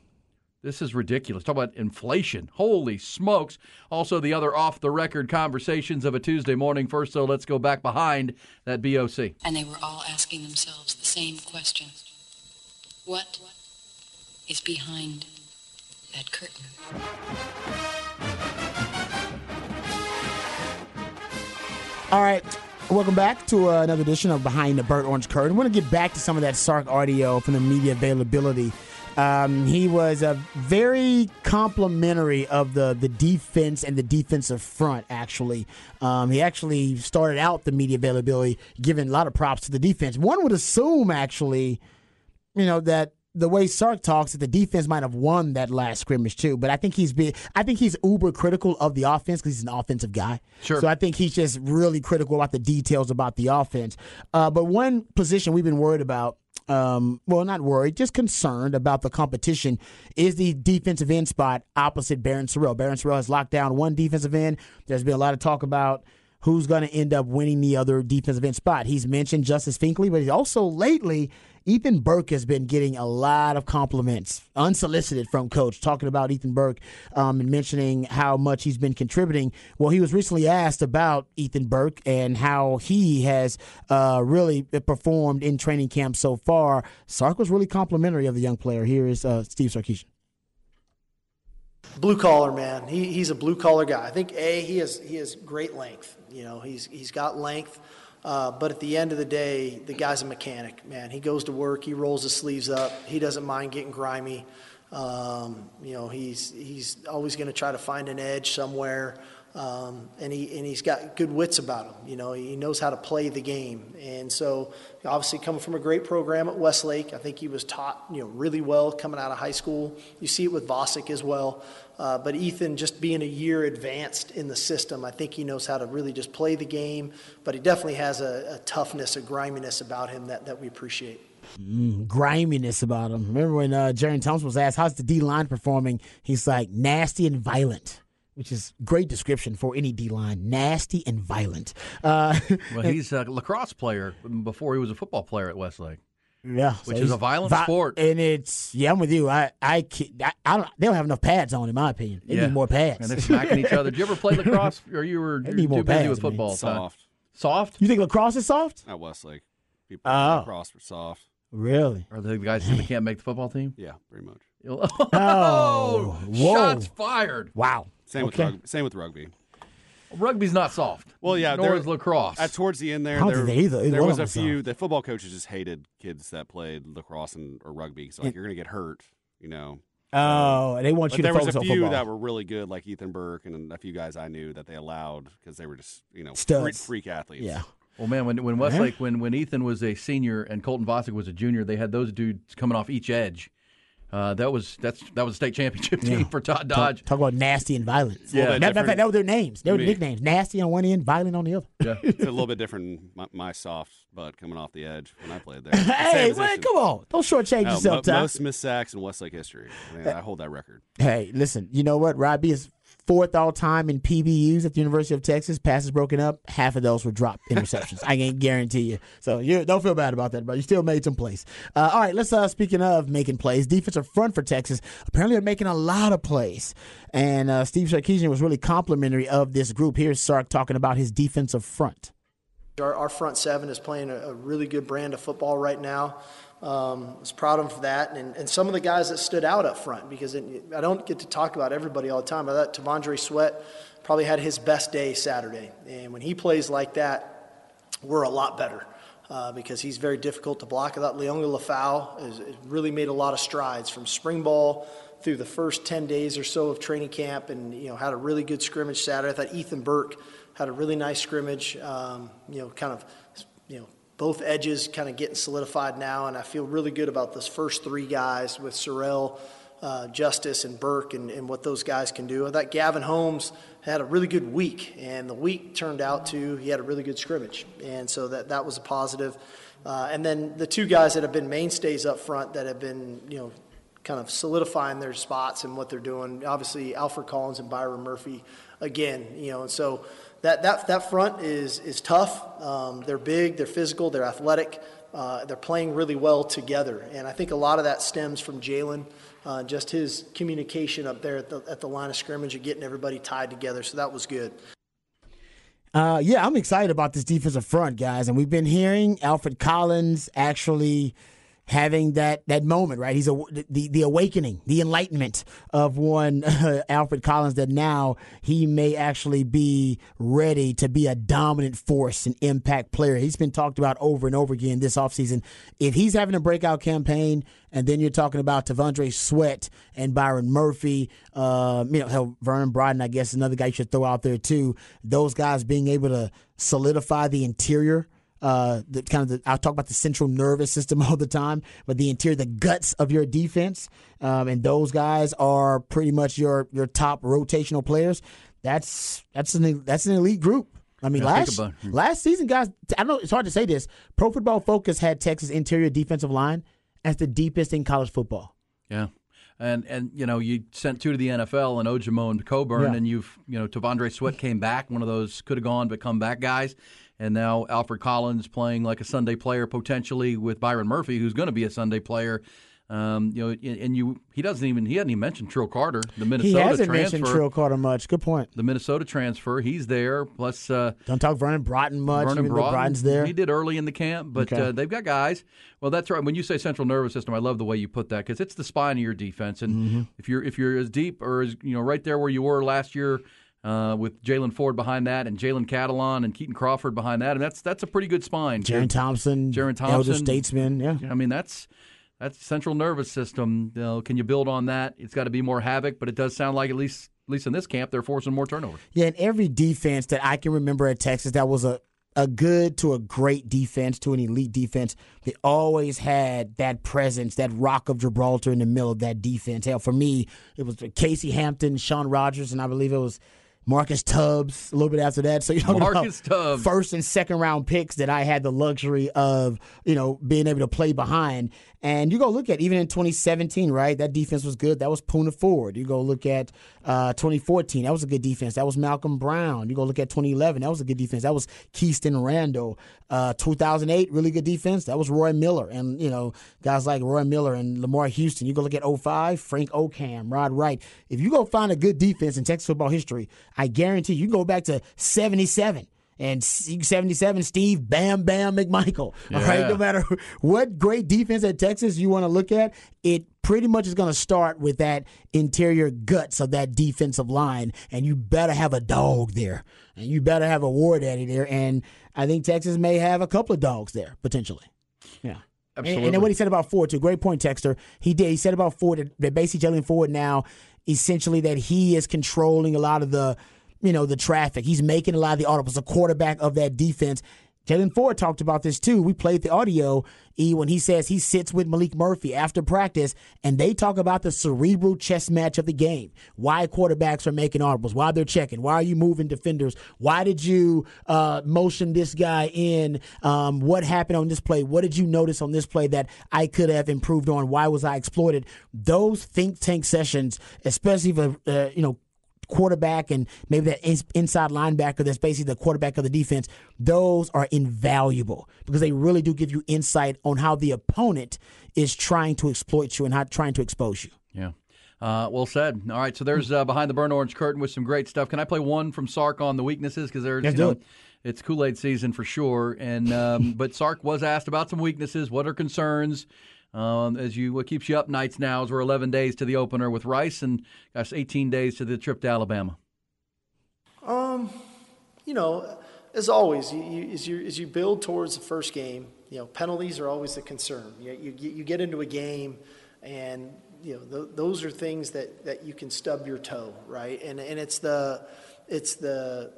This is ridiculous. Talk about inflation. Holy smokes. Also, the other off-the-record conversations of a Tuesday morning. First, though, let's go back behind that B O C. And they were all asking themselves the same question. What is behind that curtain? All right. Welcome back to uh, another edition of Behind the Burnt Orange Curtain. I want to get back to some of that Sark audio from the media availability. Um, he was a very complimentary of the, the defense and the defensive front, actually. Um, he actually started out the media availability giving a lot of props to the defense. One would assume, actually, you know, that the way Sark talks, that the defense might have won that last scrimmage, too. But I think he's be, I think he's uber critical of the offense because he's an offensive guy. Sure. So I think he's just really critical about the details about the offense. Uh, but one position we've been worried about, Um, well, not worried, just concerned about the competition is the defensive end spot opposite Baron Sorrell. Baron Sorrell has locked down one defensive end. There's been a lot of talk about who's going to end up winning the other defensive end spot. He's mentioned Justice Finkley, but he's also lately, Ethan Burke has been getting a lot of compliments, unsolicited from Coach, talking about Ethan Burke um, and mentioning how much he's been contributing. Well, he was recently asked about Ethan Burke and how he has uh, really performed in training camp so far. Sark was really complimentary of the young player. Here is uh, Steve Sarkisian. Blue collar, man. He he's a blue collar guy. I think a he has he has great length. You know, he's he's got length. Uh, but at the end of the day, the guy's a mechanic, man. He goes to work. He rolls his sleeves up. He doesn't mind getting grimy. Um, you know, he's he's always going to try to find an edge somewhere. Um, and he and he's got good wits about him. You know, he knows how to play the game. And so, obviously, coming from a great program at Westlake, I think he was taught, you know, really well coming out of high school. You see it with Vosick as well. Uh, but Ethan, just being a year advanced in the system, I think he knows how to really just play the game. But he definitely has a, a toughness, a griminess about him that, that we appreciate. Mm, griminess about him. Remember when uh, Jerry Thompson was asked, how's the D-line performing? He's like, nasty and violent. Which is great description for any D-line, nasty and violent. Uh, well, he's a lacrosse player before he was a football player at Westlake. Yeah, which so is a violent vi- sport. And it's yeah, I'm with you. I I, I, I don't. They don't have enough pads on, in my opinion. They yeah. need more pads. And they're smacking each other. Did you ever play lacrosse, or you were you need more too busy pads, with football? Man. Soft, soft. You think lacrosse is soft? At Westlake, people oh. lacrosse were soft. Really? Are the guys who can't make the football team? Yeah, pretty much. oh, Whoa. Shots fired! Wow. Same, okay. with rugby, same with rugby. Rugby's not soft. Well, yeah. Nor there, is lacrosse. At, towards the end there, I don't there, either. there was a few. Soft. The football coaches just hated kids that played lacrosse and, or rugby. So, like, it, you're going to get hurt, you know. Oh, and they want but you to focus on football. There was a few that were really good, like Ethan Burke and a few guys I knew that they allowed because they were just, you know, freak, freak athletes. Yeah. Well, man, when, when Westlake, uh-huh. when, when Ethan was a senior and Colton Vosick was a junior, they had those dudes coming off each edge. Uh, that was that's that was a state championship team yeah. for Todd Dodge. Talk, talk about nasty and violent. Yeah, that, that, that, that were their names. They were I mean, nicknames. Nasty on one end, violent on the other. Yeah, it's a little bit different. My, my soft butt coming off the edge when I played there. Hey, man, come on! Don't shortchange no, yourself, Todd. Most missed sacks in Westlake history. I, mean, I hold that record. Hey, listen. You know what? Robbie is fourth all time in P B Us at the University of Texas. Passes broken up. Half of those were drop interceptions. I can't guarantee you. So you don't feel bad about that, but you still made some plays. Uh, all right, let's. Uh, speaking of making plays, defensive front for Texas apparently are making a lot of plays. And uh, Steve Sarkisian was really complimentary of this group. Here's Sark talking about his defensive front. Our, our front seven is playing a, a really good brand of football right now. Um, I was proud of him for that, and, and some of the guys that stood out up front, because it, I don't get to talk about everybody all the time. I thought Tavondre Sweat probably had his best day Saturday, and when he plays like that, we're a lot better uh, because he's very difficult to block. I thought Leonga Lafau has really made a lot of strides from spring ball through the first ten days or so of training camp, and you know had a really good scrimmage Saturday. I thought Ethan Burke had a really nice scrimmage. Um, you know, kind of, you know. Both edges kind of getting solidified now, and I feel really good about those first three guys with Sorrell, uh, Justice, and Burke and, and what those guys can do. I thought Gavin Holmes had a really good week, and the week turned out to he had a really good scrimmage, and so that, that was a positive. Uh, and then the two guys that have been mainstays up front that have been, you know, kind of solidifying their spots and what they're doing, obviously Alfred Collins and Byron Murphy again, you know, and so – That that that front is is tough. Um, they're big, they're physical, they're athletic. Uh, they're playing really well together, and I think a lot of that stems from Jaylan, uh, just his communication up there at the at the line of scrimmage and getting everybody tied together. So that was good. Uh, yeah, I'm excited about this defensive front, guys, and we've been hearing Alfred Collins actually having that, that moment, right? He's a, the, the awakening, the enlightenment of one uh, Alfred Collins, that now he may actually be ready to be a dominant force and impact player. He's been talked about over and over again this offseason. If he's having a breakout campaign, and then you're talking about Tavondre Sweat and Byron Murphy, uh, you know, hell, Vernon Broughton, I guess, another guy you should throw out there too. Those guys being able to solidify the interior. Uh, the kind of the, I'll talk about the central nervous system all the time, but the interior, the guts of your defense, um, and those guys are pretty much your your top rotational players. That's that's an that's an elite group. I mean, last last season, guys, I know it's hard to say this. Pro Football Focus had Texas interior defensive line as the deepest in college football. Yeah. And, and you know, you sent two to the N F L and Ojemo and Coburn, yeah. and you've, you know, Tavondre Sweat came back, one of those could have gone but come back guys. And now Alfred Collins playing like a Sunday player potentially with Byron Murphy, who's going to be a Sunday player. Um, you know, and you he doesn't even he hasn't even mentioned Trill Carter, the Minnesota transfer. He hasn't transfer. mentioned Trill Carter much. Good point. The Minnesota transfer, he's there. Plus, uh, don't talk Vernon Broughton much. Vernon Broughton, Broughton's there. He did early in the camp, but okay. uh, they've got guys. Well, that's right. When you say central nervous system, I love the way you put that because it's the spine of your defense. And mm-hmm. if you're if you're as deep or as you know right there where you were last year. Uh, with Jaylan Ford behind that and Jalen Catalon and Keaton Crawford behind that. And that's that's a pretty good spine. Jaron Thompson, Jaron Thompson, elder statesman, yeah. I mean, that's that's central nervous system. You know, can you build on that? It's got to be more havoc, but it does sound like at least at least in this camp, they're forcing more turnovers. Yeah, and every defense that I can remember at Texas that was a, a good to a great defense, to an elite defense, they always had that presence, that rock of Gibraltar in the middle of that defense. Hell, for me, it was Casey Hampton, Sean Rogers, and I believe it was Marcus Tubbs, a little bit after that. So, you know, Marcus Tubbs. First and second round picks that I had the luxury of, you know, being able to play behind. And you go look at, even in twenty seventeen, right, that defense was good. That was Puna Ford. You go look at uh, twenty fourteen, that was a good defense. That was Malcolm Brown. You go look at twenty eleven, that was a good defense. That was Keyston Randall. Uh, two thousand eight, really good defense. That was Roy Miller. And, you know, guys like Roy Miller and Lamar Houston. You go look at oh five, Frank Ockham, Rod Wright. If you go find a good defense in Texas football history, I guarantee you go back to seventy-seven and seventy-seven Steve Bam Bam McMichael. Yeah. All right, no matter what great defense at Texas you want to look at, it pretty much is going to start with that interior guts of that defensive line, and you better have a dog there, and you better have a war daddy there, and I think Texas may have a couple of dogs there potentially. Yeah. Absolutely. And, and then what he said about Ford, too. Great point, Texter. He did. He said about Ford that, that basically Jaylan Ford now, essentially, that he is controlling a lot of the, you know, the traffic. He's making a lot of the audibles, the quarterback of that defense. Jaylan Ford talked about this, too. We played the audio e, when he says he sits with Malik Murphy after practice, and they talk about the cerebral chess match of the game, why quarterbacks are making audibles, why they're checking, why are you moving defenders, why did you uh, motion this guy in, um, what happened on this play, what did you notice on this play that I could have improved on, why was I exploited? Those think tank sessions, especially for, uh, you know, quarterback and maybe that in- inside linebacker that's basically the quarterback of the defense, those are invaluable because they really do give you insight on how the opponent is trying to exploit you and how trying to expose you. Yeah. Uh, well said. All right, so there's uh, Behind the Burnt Orange Curtain with some great stuff. Can I play one from Sark on the weaknesses? Because there's, yes, you know, it. It's Kool-Aid season for sure. And um, but Sark was asked about some weaknesses. What are concerns? Um, as you, what keeps you up nights now is we're eleven days to the opener with Rice and gosh, eighteen days to the trip to Alabama. Um, you know, as always, you, you, as you as you build towards the first game, you know, penalties are always the concern. You you, you get into a game, and you know th- those are things that, that you can stub your toe, right? And and it's the it's the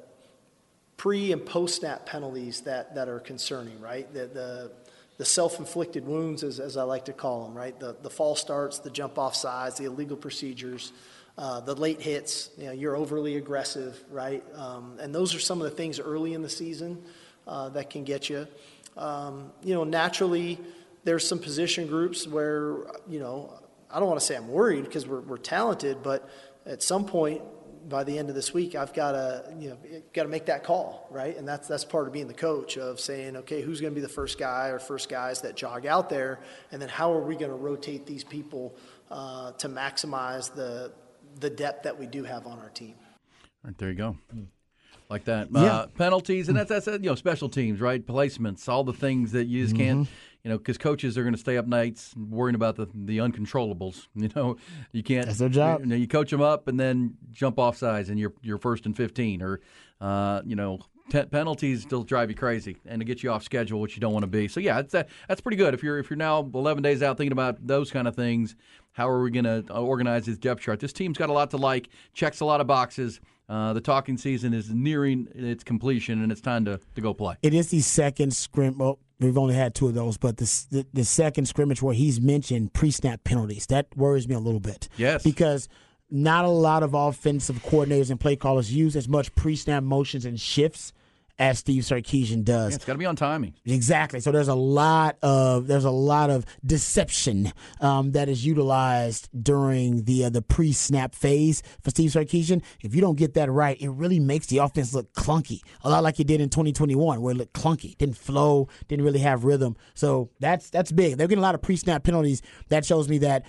pre and post snap penalties that, that are concerning, right? The the The self-inflicted wounds, as, as I like to call them, right? The the false starts, the jump off sides, the illegal procedures, uh, the late hits. You know, you're overly aggressive, right? Um, and those are some of the things early in the season uh, that can get you. Um, you know, naturally, there's some position groups where, you know, I don't want to say I'm worried because we're we're talented, but at some point by the end of this week, I've got to you know got to make that call, right? And that's that's part of being the coach of saying, okay, who's going to be the first guy or first guys that jog out there, and then how are we going to rotate these people uh, to maximize the the depth that we do have on our team? All right, there you go, like that. Yeah. Uh, penalties and that's that's you know special teams, right? Placements, all the things that you just mm-hmm. can't. You know, because coaches are going to stay up nights worrying about the, the uncontrollables. You know, you can't. That's their job. You know, you coach them up and then jump off sides and you're you're first and fifteen, or uh, you know, t- penalties still drive you crazy and to get you off schedule, which you don't want to be. So yeah, it's that that's pretty good. If you're if you're now eleven days out thinking about those kind of things, how are we going to organize this depth chart? This team's got a lot to like. Checks a lot of boxes. Uh, the talking season is nearing its completion, and it's time to, to go play. It is the second scrim. Well, we've only had two of those, but this, the the second scrimmage where he's mentioned pre-snap penalties. That worries me a little bit. Yes. Because not a lot of offensive coordinators and play callers use as much pre-snap motions and shifts as Steve Sarkisian does. Yeah, it's got to be on timing. Exactly. So there's a lot of there's a lot of deception um, that is utilized during the uh, the pre-snap phase for Steve Sarkisian. If you don't get that right, it really makes the offense look clunky, a lot like it did in twenty twenty-one, where it looked clunky, didn't flow, didn't really have rhythm. So that's that's big. They're getting a lot of pre-snap penalties. That shows me that.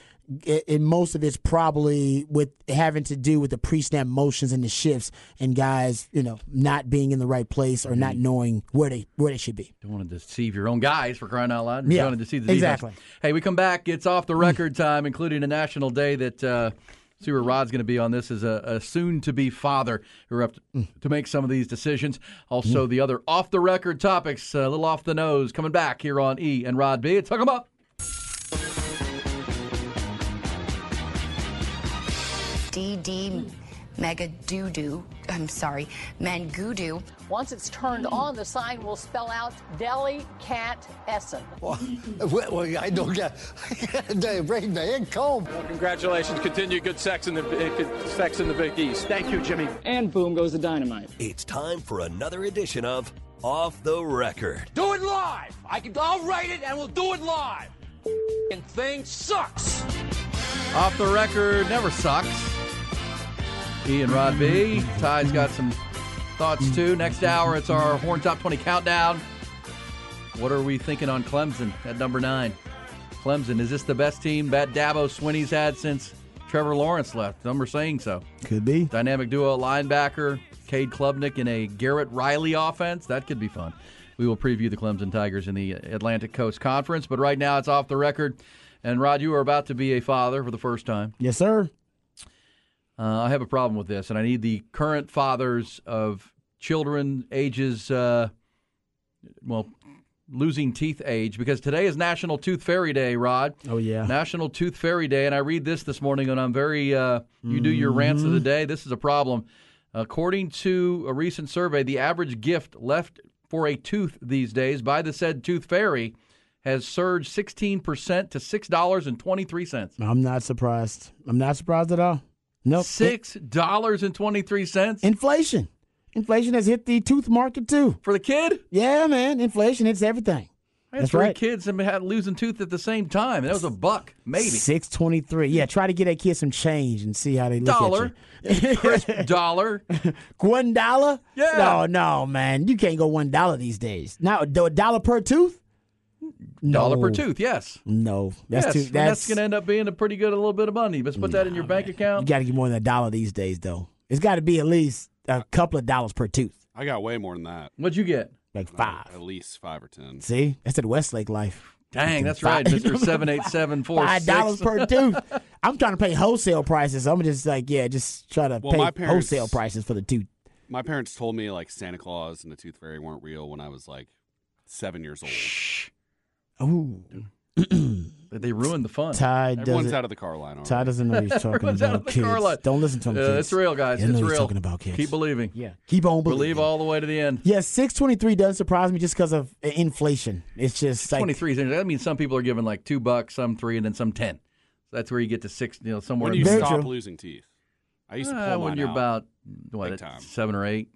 In most of it's probably with having to do with the pre-snap motions and the shifts and guys, you know, not being in the right place or not knowing where they where they should be. Don't want to deceive your own guys for crying out loud. Yeah, don't want to deceive the exactly. Defense. Hey, we come back. It's off the record time, including a national day that uh, see where Rod's going to be on this as a, a soon-to-be father who have to, mm. to make some of these decisions. Also, mm. the other off the record topics, a little off the nose, coming back here on E and Rod B. It's Hook 'Em Up. D D Mega Doodoo, I'm sorry, Mangudu. Once it's turned on, the sign will spell out Deli Cat Essen. Well, well, I don't get, I gotta break my head comb. Well, congratulations, continue good sex in the sex in the Big East. Thank you, Jimmy. And boom goes the dynamite. It's time for another edition of Off the Record. Do it live. I can. I'll write it and we'll do it live. And thing sucks. Off the Record never sucks. E and Rod B. Ty's got some thoughts, too. Next hour, it's our Horn Top twenty countdown. What are we thinking on Clemson at number nine? Clemson, is this the best team that Dabo Swinney's had since Trevor Lawrence left? Some are saying so. Could be. Dynamic duo linebacker, Cade Klubnik in a Garrett Riley offense. That could be fun. We will preview the Clemson Tigers in the Atlantic Coast Conference. But right now, it's Off the Record. And, Rod, you are about to be a father for the first time. Yes, sir. Uh, I have a problem with this, and I need the current fathers of children ages, uh, well, losing teeth age, because today is National Tooth Fairy Day, Rod. Oh, yeah. National Tooth Fairy Day, and I read this this morning, and I'm very, uh, you mm-hmm. do your rants of the day. This is a problem. According to a recent survey, the average gift left for a tooth these days by the said tooth fairy has surged sixteen percent to six dollars and twenty-three cents. I'm not surprised. I'm not surprised at all. Nope. six dollars and twenty-three cents. Inflation. Inflation has hit the tooth market, too. For the kid? Yeah, man. Inflation hits everything. I had That's three right. kids and had losing tooth at the same time. That was a buck, maybe. six dollars and twenty-three cents. Yeah, try to get that kid some change and see how they look dollar. At you. Crisp dollar. One dollar? Yeah. No, no, man. You can't go one dollar these days. Now, a dollar per tooth? No. Dollar per tooth, yes. No. That's yes, too, that's, that's going to end up being a pretty good a little bit of money. Let's put nah, that in your man. bank account. You got to get more than a dollar these days, though. It's got to be at least a couple of dollars per tooth. I got way more than that. What'd you get? Like five. At least five or ten. See? That's at Westlake life. Dang, that's five. Right, Mister seven eight seven four six. Five dollars per tooth. I'm trying to pay wholesale prices. So I'm just like, yeah, just try to well, pay parents, wholesale prices for the tooth. My parents told me, like, Santa Claus and the Tooth Fairy weren't real when I was, like, seven years old. Shh. Oh, they ruined the fun. Ty Everyone's out of the car line. Ty doesn't know what he's talking about. Kids. Don't listen to him. Kids. Uh, it's real, guys. It's real. Talking about kids. Keep believing. Yeah, keep on believing. Believe all the way to the end. Yeah, six twenty-three does surprise me just because of inflation. It's just like twenty-three. That means some people are giving like two bucks, some three, and then some ten. So that's where you get to six. You know, somewhere. When do you stop true. losing teeth? I used to pull uh, when you're out. about what time? seven or eight.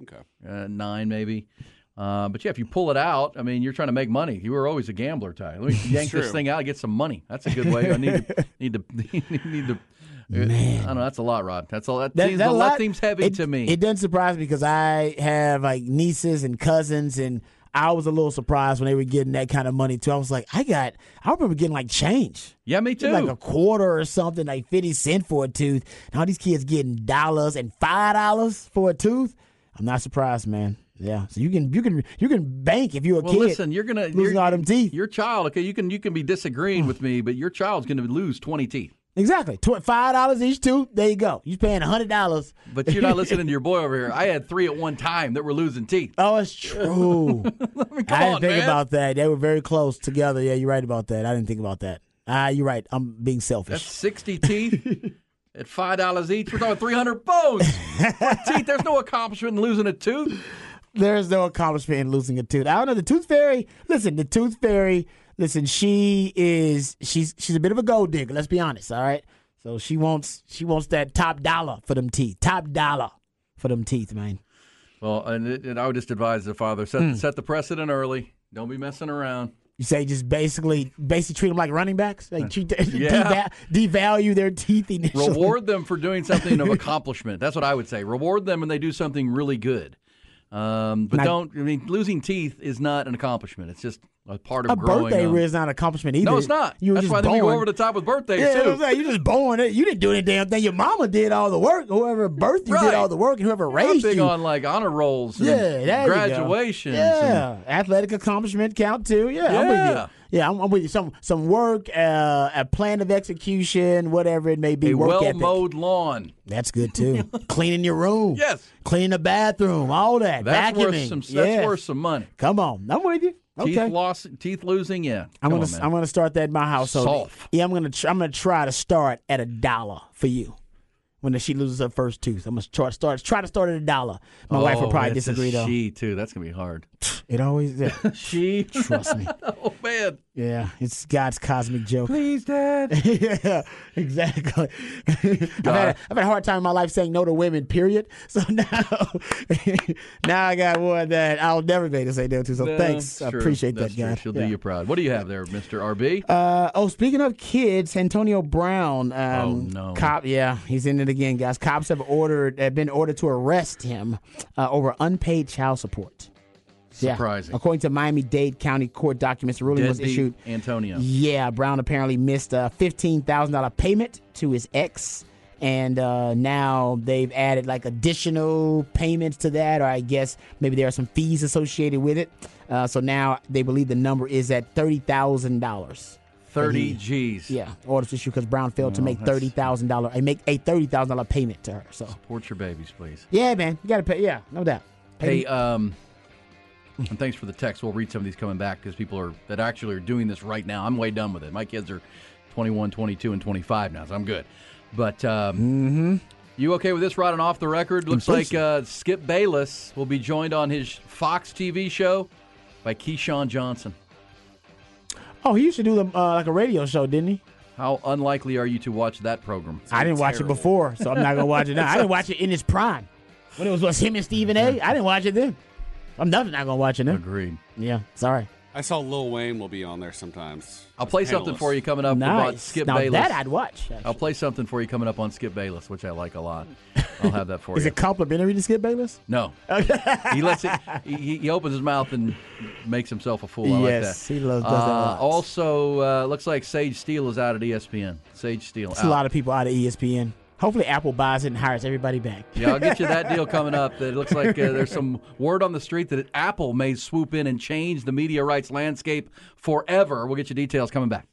Okay, uh, nine maybe. Uh, but, yeah, if you pull it out, I mean, you're trying to make money. You were always a gambler, Ty. Let me yank this thing out and get some money. That's a good way. I need to – need to, need to Man. I don't know. That's a lot, Rod. That's all. That, that, seems, that, a lot, that seems heavy it, to me. It doesn't surprise me because I have, like, nieces and cousins, and I was a little surprised when they were getting that kind of money, too. I was like, I got – I remember getting, like, change. Yeah, me too. Like a quarter or something, like fifty cents for a tooth. Now these kids getting dollars and five dollars for a tooth. I'm not surprised, man. Yeah, so you can you can you can bank if you're a well, kid. Well, listen, you're gonna losing all them teeth. Your child, okay, you can you can be disagreeing with me, but your child's gonna lose twenty teeth. Exactly, five dollars each tooth. There you go. You're paying a hundred dollars. But you're not listening to your boy over here. I had three at one time that were losing teeth. Oh, it's true. I, mean, I didn't on, think man. about that. They were very close together. Yeah, you're right about that. I didn't think about that. Ah, uh, you're right. I'm being selfish. That's sixty teeth. At five dollars each, we're talking three hundred bones. Teeth, there's no accomplishment in losing a tooth. There's no accomplishment in losing a tooth. I don't know. The Tooth Fairy, listen, the Tooth Fairy, listen, she is, she's she's a bit of a gold digger, let's be honest, all right? So she wants she wants that top dollar for them teeth. Top dollar for them teeth, man. Well, and, it, and I would just advise the father, set, mm. set the precedent early. Don't be messing around. You say just basically basically treat them like running backs? Like treat, yeah. deval, devalue their teeth initially. Reward them for doing something of accomplishment. That's what I would say. Reward them when they do something really good. Um, but now, don't, I mean, losing teeth is not an accomplishment. It's just a part of a growing up. A birthday um, is not an accomplishment either. No, it's not. You That's why they go over the top with birthdays, yeah, too. You know, you're just born. You didn't do any damn thing. Your mama did all the work. Whoever birthed you right. did all the work, and whoever you're raised big you. big on, like, honor rolls and yeah, graduations. Yeah, and athletic accomplishment count, too. Yeah, yeah. I'm with you. Yeah, I'm, I'm with you. Some some work, uh, a plan of execution, whatever it may be. A well-mowed lawn. That's good, too. Cleaning your room. Yes. Cleaning the bathroom. All that. That's vacuuming. Worth some, that's yes. worth some money. Come on. I'm with you. Okay. Teeth loss, teeth losing, yeah. I'm Come gonna on, I'm gonna start that in my household. Solve. Yeah, I'm gonna tr- I'm gonna try to start at a dollar for you. When she loses her first tooth, I'm gonna start, start try to start at a dollar. My oh, wife will probably disagree though. She too. That's gonna be hard. It always is. Yeah. She trust me. Oh man. Yeah, it's God's cosmic joke. Please, Dad. Yeah, exactly. I've, had a, I've had a hard time in my life saying no to women. Period. So now, now I got one that I'll never be able to say no to. So no, thanks, I appreciate that's that, true. God. She'll yeah. do you proud. What do you have there, Mister R B? Uh, oh, speaking of kids, Antonio Brown. Um, oh no. Cop. Yeah, he's in it again, guys. Cops have ordered have been ordered to arrest him uh, over unpaid child support. Surprising. Yeah. According to Miami-Dade County Court documents, the ruling Deadbeat was issued. Antonio. Yeah, Brown apparently missed a fifteen thousand dollars payment to his ex, and uh, now they've added like additional payments to that, or I guess maybe there are some fees associated with it. Uh, so now they believe the number is at thirty thousand dollars. Thirty G's. Yeah, orders issued because Brown failed oh, to make thirty thousand dollars. Make a thirty thousand dollar payment to her. So support your babies, please. Yeah, man, you gotta pay. Yeah, no doubt. Pay hey, um. And thanks for the text. We'll read some of these coming back because people are that actually are doing this right now. I'm way done with it. My kids are twenty-one, twenty-two, and twenty-five now, so I'm good. But um, mm-hmm. you okay with this, Rod, and off the record? Looks like uh, Skip Bayless will be joined on his Fox T V show by Keyshawn Johnson. Oh, he used to do the, uh, like a radio show, didn't he? How unlikely are you to watch that program? It's I didn't terrible. watch it before, so I'm not going to watch it now. I didn't watch it in its prime. When it was, was him and Stephen A., I didn't watch it then. I'm definitely not going to watch it now. Agreed. Yeah, sorry. I saw Lil Wayne will be on there sometimes. I'll play panelists. something for you coming up nice. about Skip now Bayless. Now that I'd watch. Actually. I'll play something for you coming up on Skip Bayless, which I like a lot. I'll have that for Is you. Is it complimentary to Skip Bayless? No. he lets it. He, he opens his mouth and makes himself a fool. I yes, like that. he loves does uh, that. Lots. Also, uh, looks like Sage Steele is out at E S P N. Sage Steele. That's out. A lot of people out at E S P N. Hopefully Apple buys it and hires everybody back. Yeah, I'll get you that deal coming up. It looks like uh, there's some word on the street that Apple may swoop in and change the media rights landscape forever. We'll get you details coming back.